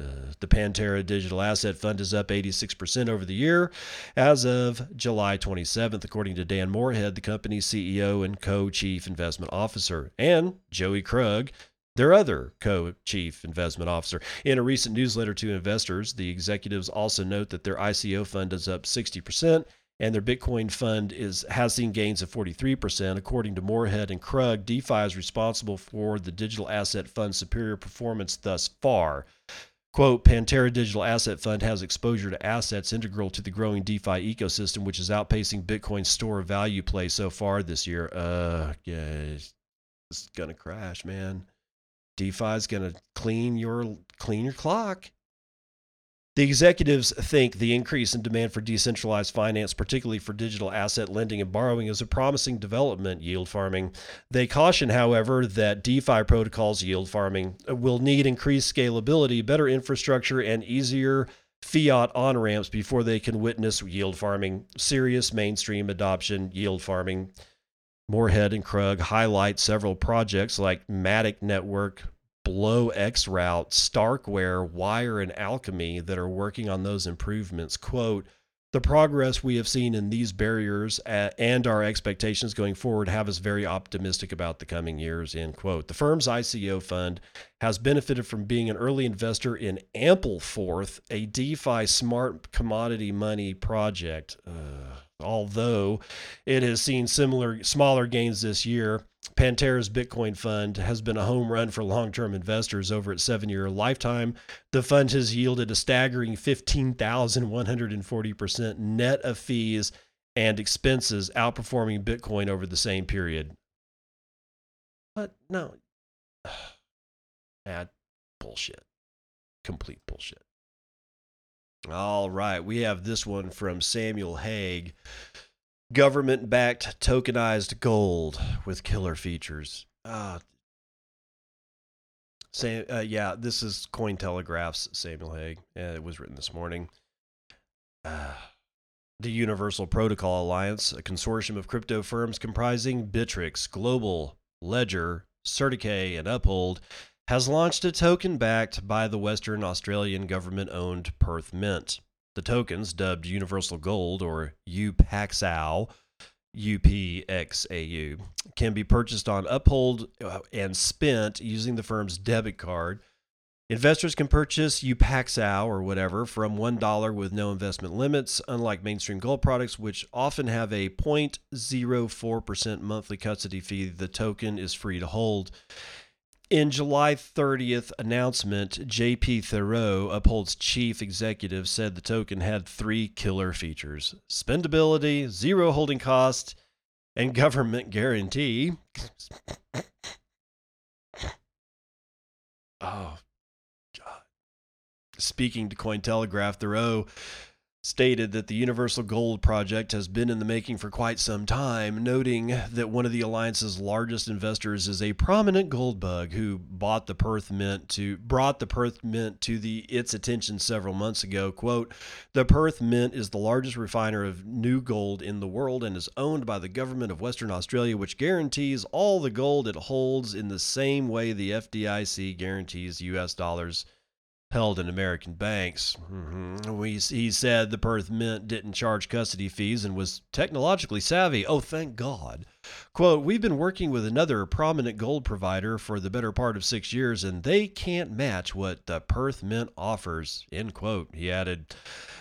Uh, the Pantera Digital Asset Fund is up eighty-six percent over the year as of July twenty-seventh, according to Dan Moorhead, the company's C E O and co-chief investment officer, and Joey Krug, their other co-chief investment officer. In a recent newsletter to investors, the executives also note that their I C O fund is up sixty percent and their Bitcoin fund is has seen gains of forty-three percent. According to Moorhead and Krug, DeFi is responsible for the digital asset fund's superior performance thus far. Quote, Pantera Digital Asset Fund has exposure to assets integral to the growing DeFi ecosystem, which is outpacing Bitcoin's store of value play so far this year. Uh, yeah, it's going to crash, man. DeFi is going to clean your clean your clock. The executives think the increase in demand for decentralized finance, particularly for digital asset lending and borrowing, is a promising development, yield farming. They caution, however, that DeFi protocols, yield farming, will need increased scalability, better infrastructure, and easier fiat on-ramps before they can witness yield farming, serious mainstream adoption, yield farming. Moorhead and Krug highlight several projects like Matic Network, Blow X Route, Starkware, Wire, and Alchemy that are working on those improvements. Quote, the progress we have seen in these barriers and our expectations going forward have us very optimistic about the coming years, end quote. The firm's I C O fund has benefited from being an early investor in Ampleforth, a DeFi smart commodity money project. Uh, although it has seen similar smaller gains this year, Pantera's Bitcoin Fund has been a home run for long-term investors over its seven-year lifetime. The fund has yielded a staggering fifteen thousand one hundred forty percent net of fees and expenses outperforming Bitcoin over the same period. But no, that bullshit, complete bullshit. All right, we have this one from Samuel Haig. Government-backed tokenized gold with killer features. Uh, Sam, uh, yeah, this is Cointelegraph's Samuel Haig. Yeah, it was written this morning. Uh, the Universal Protocol Alliance, a consortium of crypto firms comprising Bittrex, Global, Ledger, Certicay, and Uphold, has launched a token backed by the Western Australian government-owned Perth Mint. The tokens, dubbed Universal Gold or U P A X A U, U P X A U, can be purchased on Uphold and spent using the firm's debit card. Investors can purchase U P A X A U or whatever from one dollar with no investment limits, unlike mainstream gold products, which often have a zero point zero four percent monthly custody fee. The token is free to hold. In July thirtieth announcement, J P Thoreau, Uphold's chief executive, said the token had three killer features: spendability, zero holding cost, and government guarantee. Oh, God. Speaking to Cointelegraph, Thoreau stated that the Universal Gold project has been in the making for quite some time, noting that one of the alliance's largest investors is a prominent gold bug who bought the Perth Mint to brought the Perth Mint to the its attention several months ago. Quote, "The Perth Mint is the largest refiner of new gold in the world and is owned by the government of Western Australia, which guarantees all the gold it holds in the same way the F D I C guarantees U S dollars held in American banks." Mm-hmm. We, he said the Perth Mint didn't charge custody fees and was technologically savvy. Oh, thank God. Quote, "We've been working with another prominent gold provider for the better part of six years, and they can't match what the Perth Mint offers," end quote. He added,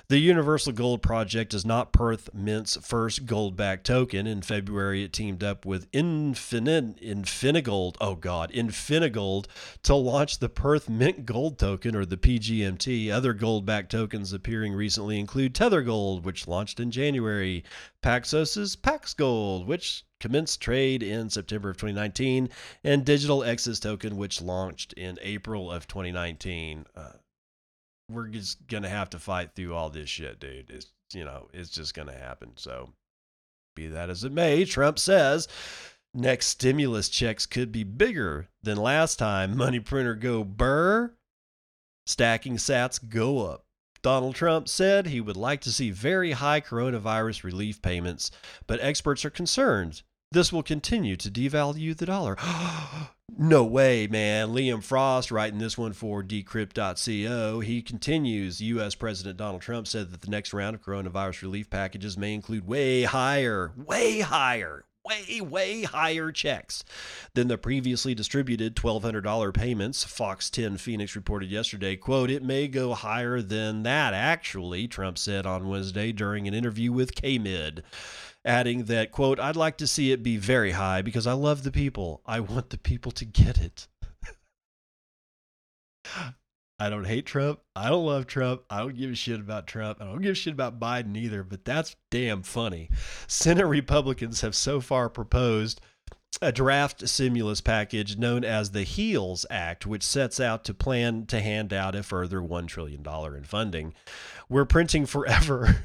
the Universal Gold Project is not Perth Mint's first gold-backed token. In February, it teamed up with Infin- Infinigold, oh God, Infinigold to launch the Perth Mint Gold Token, or the P G M T. Other gold-backed tokens appearing recently include Tether Gold, which launched in January, Paxos's Pax Gold, which commenced trade in September of twenty nineteen, and Digital X's token, which launched in April of twenty nineteen. Uh, we're just going to have to fight through all this shit, dude. It's, you know, it's just going to happen. So be that as it may, Trump says next stimulus checks could be bigger than last time. Money printer go burr, stacking sats go up. Donald Trump said he would like to see very high coronavirus relief payments, but experts are concerned this will continue to devalue the dollar. No way, man. Liam Frost writing this one for Decrypt dot co. He continues, U S President Donald Trump said that the next round of coronavirus relief packages may include way higher, way higher, way, way higher checks than the previously distributed twelve hundred dollars payments, Fox ten Phoenix reported yesterday. Quote, "It may go higher than that, actually," Trump said on Wednesday during an interview with K M I D, adding that, quote, "I'd like to see it be very high because I love the people. I want the people to get it." I don't hate Trump. I don't love Trump. I don't give a shit about Trump. I don't give a shit about Biden either, but that's damn funny. Senate Republicans have so far proposed a draft stimulus package known as the HEALS Act, which sets out to plan to hand out a further one trillion dollars in funding. We're printing forever.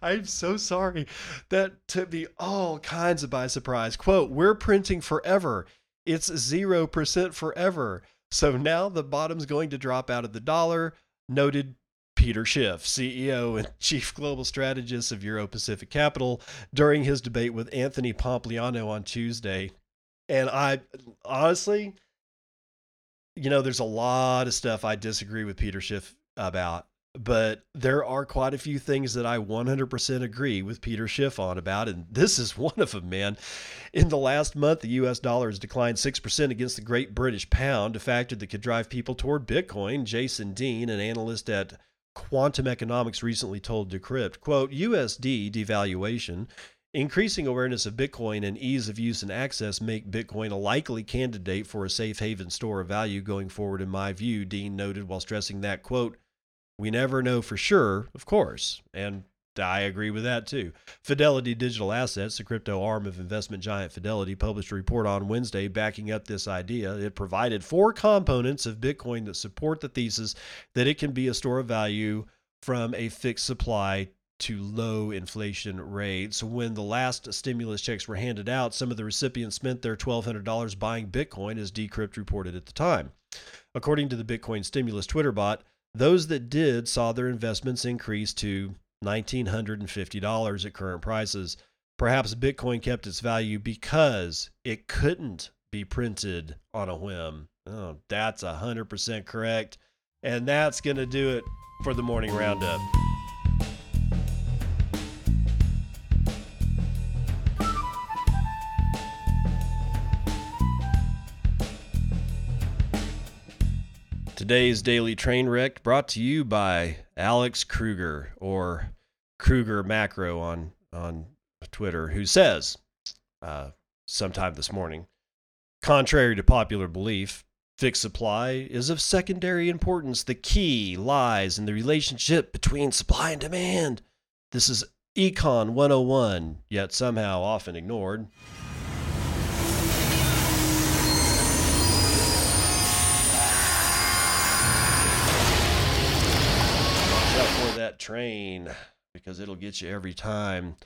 I'm so sorry. That took me all kinds of by surprise. Quote, "We're printing forever. It's zero percent forever. So now the bottom's going to drop out of the dollar," noted Peter Schiff, C E O and chief global strategist of Euro Pacific Capital, during his debate with Anthony Pompliano on Tuesday. And I honestly, you know, there's a lot of stuff I disagree with Peter Schiff about, but there are quite a few things that I one hundred percent agree with Peter Schiff on about, and this is one of them, man. In the last month, the U S dollar has declined six percent against the Great British Pound, a factor that could drive people toward Bitcoin. Jason Dean, an analyst at Quantum Economics, recently told Decrypt, quote, "U S D devaluation, increasing awareness of Bitcoin, and ease of use and access make Bitcoin a likely candidate for a safe haven store of value going forward, in my view," Dean noted while stressing that, quote, We never know for sure, of course, and I agree with that too. Fidelity Digital Assets, the crypto arm of investment giant Fidelity, published a report on Wednesday backing up this idea. It provided four components of Bitcoin that support the thesis that it can be a store of value from a fixed supply to low inflation rates. When the last stimulus checks were handed out, some of the recipients spent their twelve hundred dollars buying Bitcoin, as Decrypt reported at the time. According to the Bitcoin stimulus Twitter bot, those that did saw their investments increase to one thousand nine hundred fifty dollars at current prices. Perhaps Bitcoin kept its value because it couldn't be printed on a whim. Oh, that's one hundred percent correct. And that's going to do it for the morning roundup. Today's Daily Train Wreck brought to you by Alex Kruger, or Kruger Macro on, on Twitter, who says, uh, sometime this morning, contrary to popular belief, fixed supply is of secondary importance. The key lies in the relationship between supply and demand. This is Econ one oh one, yet somehow often ignored. That train, because it'll get you every time.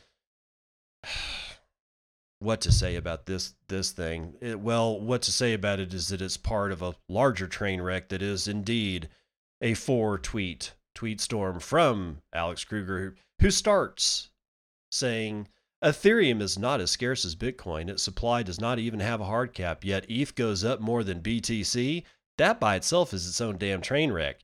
What to say about this this thing? It, well, what to say about it is that it's part of a larger train wreck that is indeed a four-tweet tweet storm from Alex Kruger, who starts saying, Ethereum is not as scarce as Bitcoin. Its supply does not even have a hard cap, yet E T H goes up more than B T C. That by itself is its own damn train wreck.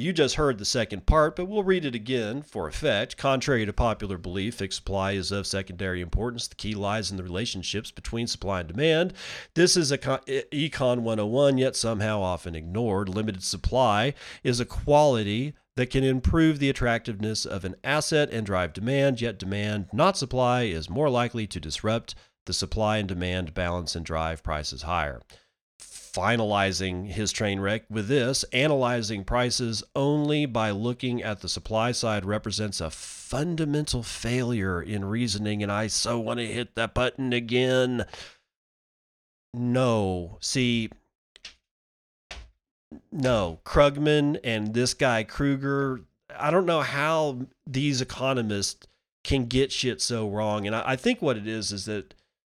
You just heard the second part, but we'll read it again for effect. Contrary to popular belief, fixed supply is of secondary importance. The key lies in the relationships between supply and demand. This is a con- Econ one oh one, yet somehow often ignored. Limited supply is a quality that can improve the attractiveness of an asset and drive demand, yet demand, not supply, is more likely to disrupt the supply and demand balance and drive prices higher. Finalizing his train wreck with this, analyzing prices only by looking at the supply side represents a fundamental failure in reasoning, and I so want to hit that button again. No, see, no, Krugman and this guy Kruger, I don't know how these economists can get shit so wrong, and I, I think what it is is that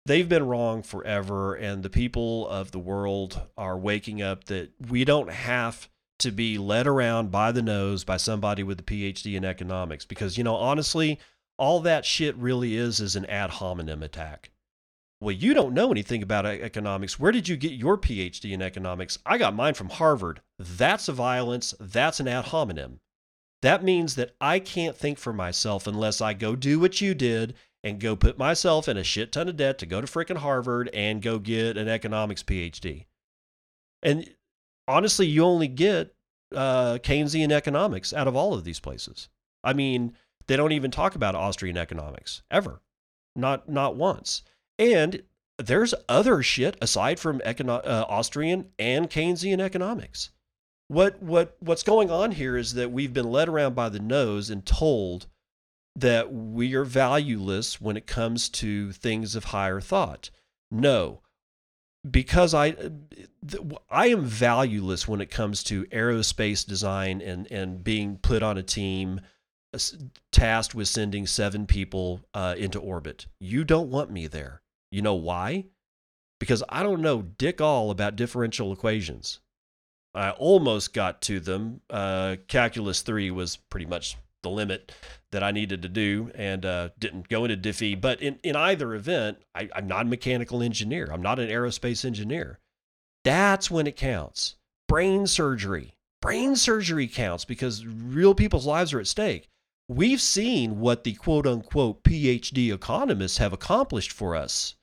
they've been wrong forever, and the people of the world are waking up that we don't have to be led around by the nose by somebody with a P H D in economics. Because, you know, honestly, all that shit really is is an ad hominem attack. Well, you don't know anything about economics. Where did you get your P H D in economics? I got mine from Harvard. That's a violence. That's an ad hominem. That means that I can't think for myself unless I go do what you did and go put myself in a shit ton of debt to go to frickin' Harvard and go get an economics P H D. And honestly, you only get uh, Keynesian economics out of all of these places. I mean, they don't even talk about Austrian economics, ever. Not not once. And there's other shit aside from econo- uh, Austrian and Keynesian economics. What what what's going on here is that we've been led around by the nose and told that we are valueless when it comes to things of higher thought. No, because I I am valueless when it comes to aerospace design and, and being put on a team tasked with sending seven people uh, into orbit. You don't want me there. You know why? Because I don't know dick all about differential equations. I almost got to them. Uh, calculus three was pretty much the limit that I needed to do, and uh, didn't go into Diffie. But in, in either event, I, I'm not a mechanical engineer. I'm not an aerospace engineer. That's when it counts. Brain surgery. Brain surgery counts because real people's lives are at stake. We've seen what the quote-unquote P H D economists have accomplished for us.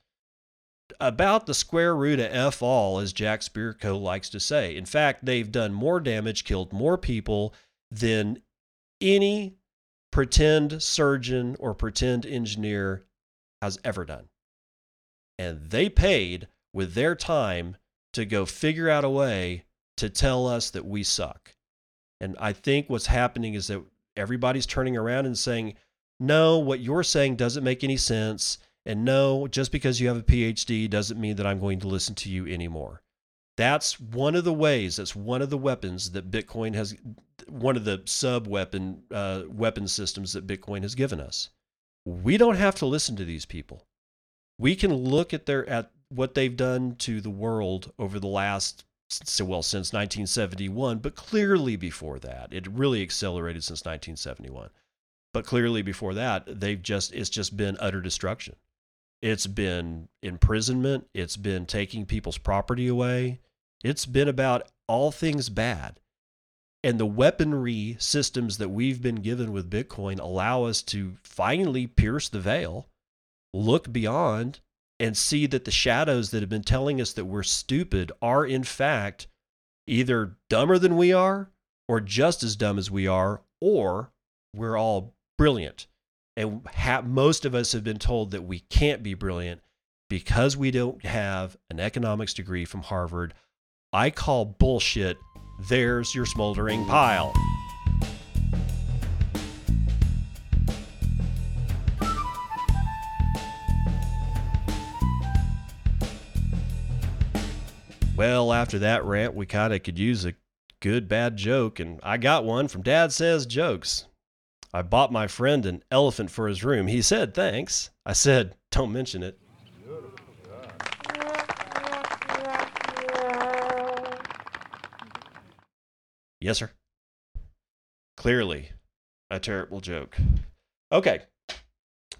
About the square root of F all, as Jack Spirko likes to say. In fact, they've done more damage, killed more people than any pretend surgeon or pretend engineer has ever done. And they paid with their time to go figure out a way to tell us that we suck. And I think what's happening is that everybody's turning around and saying, no, what you're saying doesn't make any sense. And no, just because you have a P H D doesn't mean that I'm going to listen to you anymore. That's one of the ways, that's one of the weapons that Bitcoin has, one of the sub-weapon uh, weapon systems that Bitcoin has given us. We don't have to listen to these people. We can look at their at what they've done to the world over the last, well, since nineteen seventy-one, but clearly before that. It really accelerated since nineteen seventy-one. But clearly before that, they've just it's just been utter destruction. It's been imprisonment. It's been taking people's property away. It's been about all things bad. And the weaponry systems that we've been given with Bitcoin allow us to finally pierce the veil, look beyond, and see that the shadows that have been telling us that we're stupid are, in fact, either dumber than we are, or just as dumb as we are, or we're all brilliant. And ha- most of us have been told that we can't be brilliant because we don't have an economics degree from Harvard. I call bullshit. There's your smoldering pile. Well, after that rant, we kind of could use a good bad joke, and I got one from Dad Says Jokes. I bought my friend an elephant for his room. He said, thanks. I said, don't mention it. Yes, sir. Clearly a terrible joke. Okay.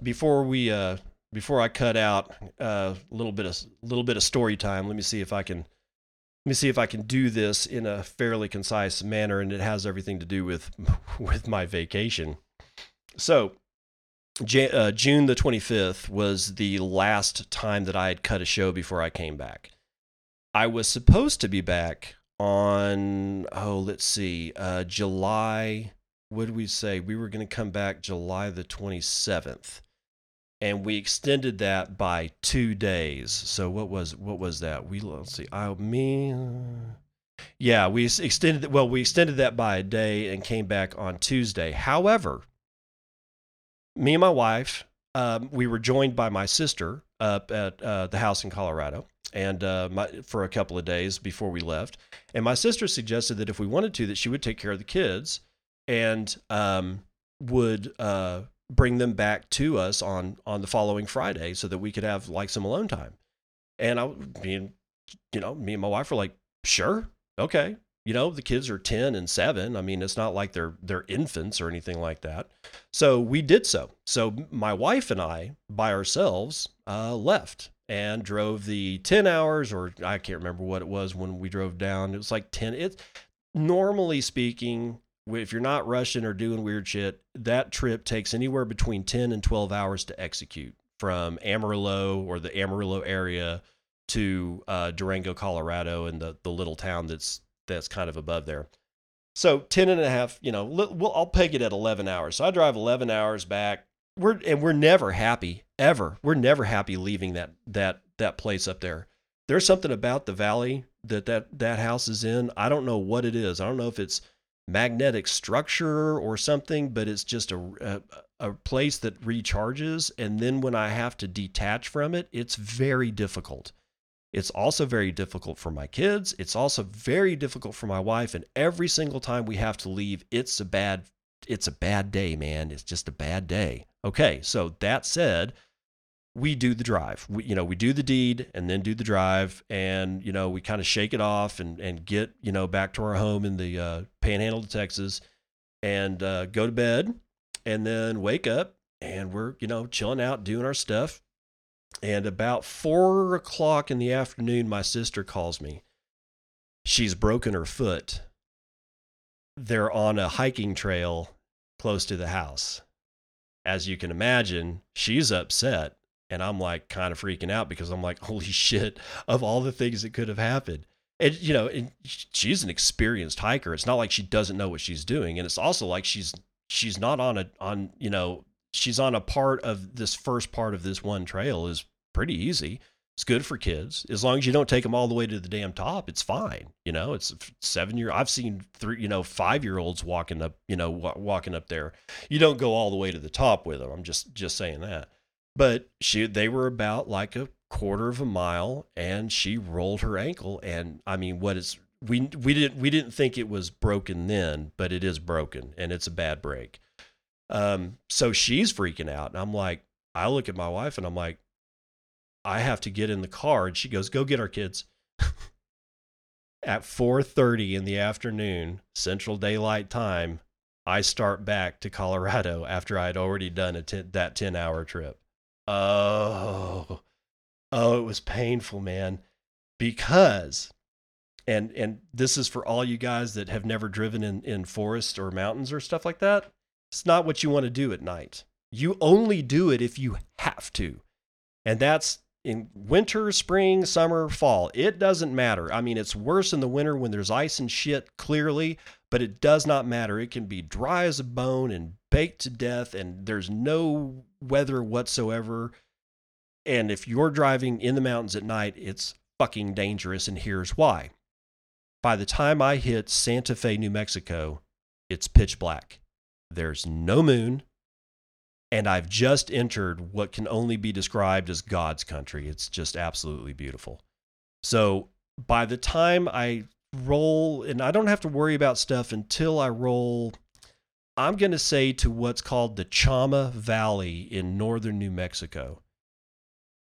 Before we, uh, before I cut out a uh, little bit of, little bit of story time, let me see if I can, let me see if I can do this in a fairly concise manner, and it has everything to do with, with my vacation. So J- uh, June the twenty-fifth was the last time that I had cut a show before I came back. I was supposed to be back on, oh, let's see, uh, July, what did we say? We were going to come back July the twenty-seventh, and we extended that by two days. So what was, what was that? We, let's see, I, me, uh, yeah, we extended, well, we extended that by a day and came back on Tuesday. However, me and my wife, um, we were joined by my sister up at uh, the house in Colorado. And uh, my, for a couple of days before we left, and my sister suggested that if we wanted to, that she would take care of the kids and um, would uh, bring them back to us on on the following Friday, so that we could have like some alone time. And I, me and you know, me and my wife were like, sure, okay. You know, the kids are ten and seven. I mean, it's not like they're they're infants or anything like that. So we did so. So my wife and I, by ourselves, uh, left. And drove the ten hours, or I can't remember what it was when we drove down. It was like ten. It, normally speaking, if you're not rushing or doing weird shit, that trip takes anywhere between ten and twelve hours to execute from Amarillo or the Amarillo area to uh, Durango, Colorado, and the, the little town that's that's kind of above there. So ten and a half, you know, we'll, I'll peg it at eleven hours. So I drive eleven hours back. We're and we're never happy ever. We're never happy leaving that that that place up there. There's something about the valley that, that that house is in. I don't know what it is. I don't know if it's magnetic structure or something, but it's just a a, a place that recharges. And then when I have to detach from it, it's very difficult. It's also very difficult for my kids. It's also very difficult for my wife. And every single time we have to leave, it's a bad it's a bad day, man. It's just a bad day. Okay, so that said, we do the drive. We, you know, we do the deed and then do the drive, and you know, we kind of shake it off and and get you know back to our home in the uh, Panhandle of Texas, and uh, go to bed, and then wake up, and we're you know chilling out, doing our stuff, and about four o'clock in the afternoon, my sister calls me. She's broken her foot. They're on a hiking trail close to the house. As you can imagine, she's upset, and I'm like kind of freaking out because I'm like, holy shit, of all the things that could have happened. And, you know, and she's an experienced hiker. It's not like she doesn't know what she's doing. And it's also like she's, she's not on a, on, you know, she's on a part of this first part of this one trail is pretty easy. It's good for kids. As long as you don't take them all the way to the damn top, it's fine. You know, it's seven year. I've seen three, you know, five year olds walking up, you know, w- walking up there. You don't go all the way to the top with them. I'm just, just saying that. But she, they were about like a quarter of a mile, and she rolled her ankle. And I mean, what is we we didn't we didn't think it was broken then, but it is broken, and it's a bad break. Um, so she's freaking out, and I'm like, I look at my wife, and I'm like, I have to get in the car. And she goes, go get our kids at four thirty in the afternoon, Central Daylight Time. I start back to Colorado after I had already done a ten, that ten hour trip. Oh, oh, it was painful, man, because, and, and this is for all you guys that have never driven in, in forests or mountains or stuff like that. It's not what you want to do at night. You only do it if you have to. And that's, in winter, spring, summer, fall, it doesn't matter. I mean, it's worse in the winter when there's ice and shit, clearly, but it does not matter. It can be dry as a bone and baked to death, and there's no weather whatsoever. And if you're driving in the mountains at night, it's fucking dangerous, and here's why. By the time I hit Santa Fe, New Mexico, it's pitch black. There's no moon. And I've just entered what can only be described as God's country. It's just absolutely beautiful. So by the time I roll, and I don't have to worry about stuff until I roll, I'm going to say to what's called the Chama Valley in northern New Mexico.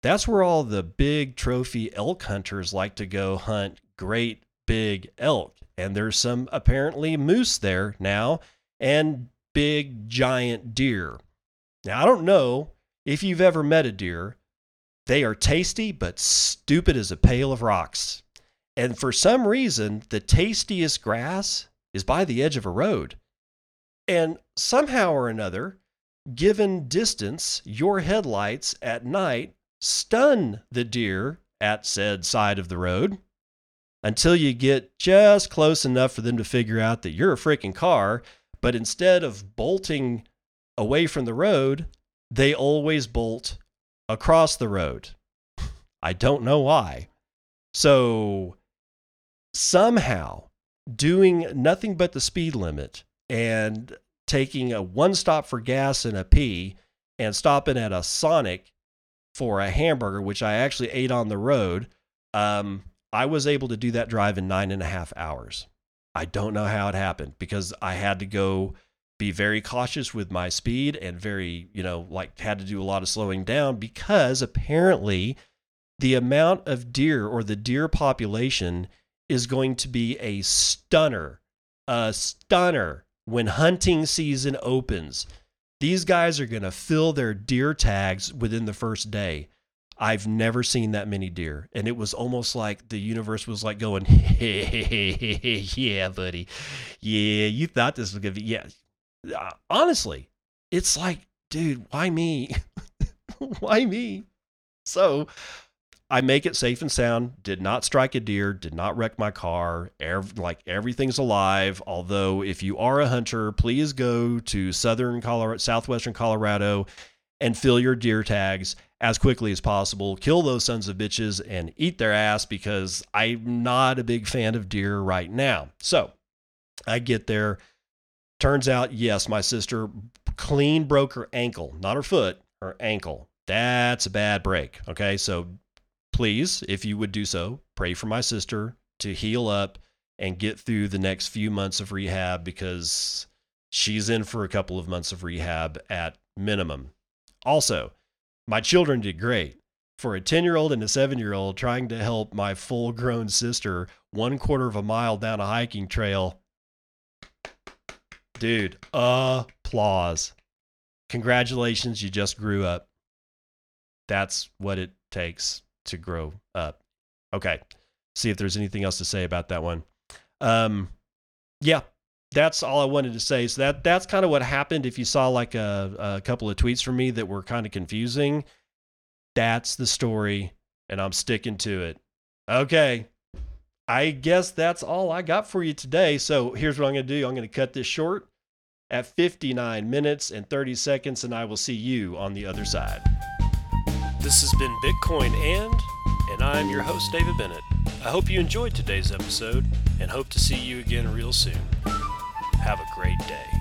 That's where all the big trophy elk hunters like to go hunt great big elk. And there's some apparently moose there now and big giant deer. Now, I don't know if you've ever met a deer. They are tasty, but stupid as a pail of rocks. And for some reason, the tastiest grass is by the edge of a road. And somehow or another, given distance, your headlights at night stun the deer at said side of the road until you get just close enough for them to figure out that you're a freaking car. But instead of bolting away from the road, they always bolt across the road. I don't know why. So somehow doing nothing but the speed limit and taking a one stop for gas and a pee and stopping at a Sonic for a hamburger, which I actually ate on the road, um, I was able to do that drive in nine and a half hours. I don't know how it happened, because I had to go be very cautious with my speed and very, you know, like had to do a lot of slowing down, because apparently the amount of deer or the deer population is going to be a stunner, a stunner when hunting season opens. These guys are going to fill their deer tags within the first day. I've never seen that many deer. And it was almost like the universe was like going, hey, yeah, buddy. Yeah, you thought this was going to be, yeah. Honestly, it's like, dude, why me? Why me? So I make it safe and sound, did not strike a deer, did not wreck my car, ev- like everything's alive. Although if you are a hunter, please go to southern Colorado, southwestern Colorado, and fill your deer tags as quickly as possible. Kill those sons of bitches and eat their ass, because I'm not a big fan of deer right now. So I get there. Turns out, yes, my sister clean broke her ankle, not her foot, her ankle. That's a bad break. Okay. So please, if you would do so, pray for my sister to heal up and get through the next few months of rehab, because she's in for a couple of months of rehab at minimum. Also, my children did great. For a ten-year-old and a seven-year-old trying to help my full-grown sister one quarter of a mile down a hiking trail, dude, applause. Congratulations, you just grew up. That's what it takes to grow up. Okay, see if there's anything else to say about that one. Um, yeah, that's all I wanted to say. So that that's kind of what happened. If you saw like a, a couple of tweets from me that were kind of confusing, that's the story, and I'm sticking to it. Okay. I guess that's all I got for you today. So here's what I'm going to do. I'm going to cut this short at fifty-nine minutes and thirty seconds, and I will see you on the other side. This has been Bitcoin and I'm your host, David Bennett. I hope you enjoyed today's episode and hope to see you again real soon. Have a great day.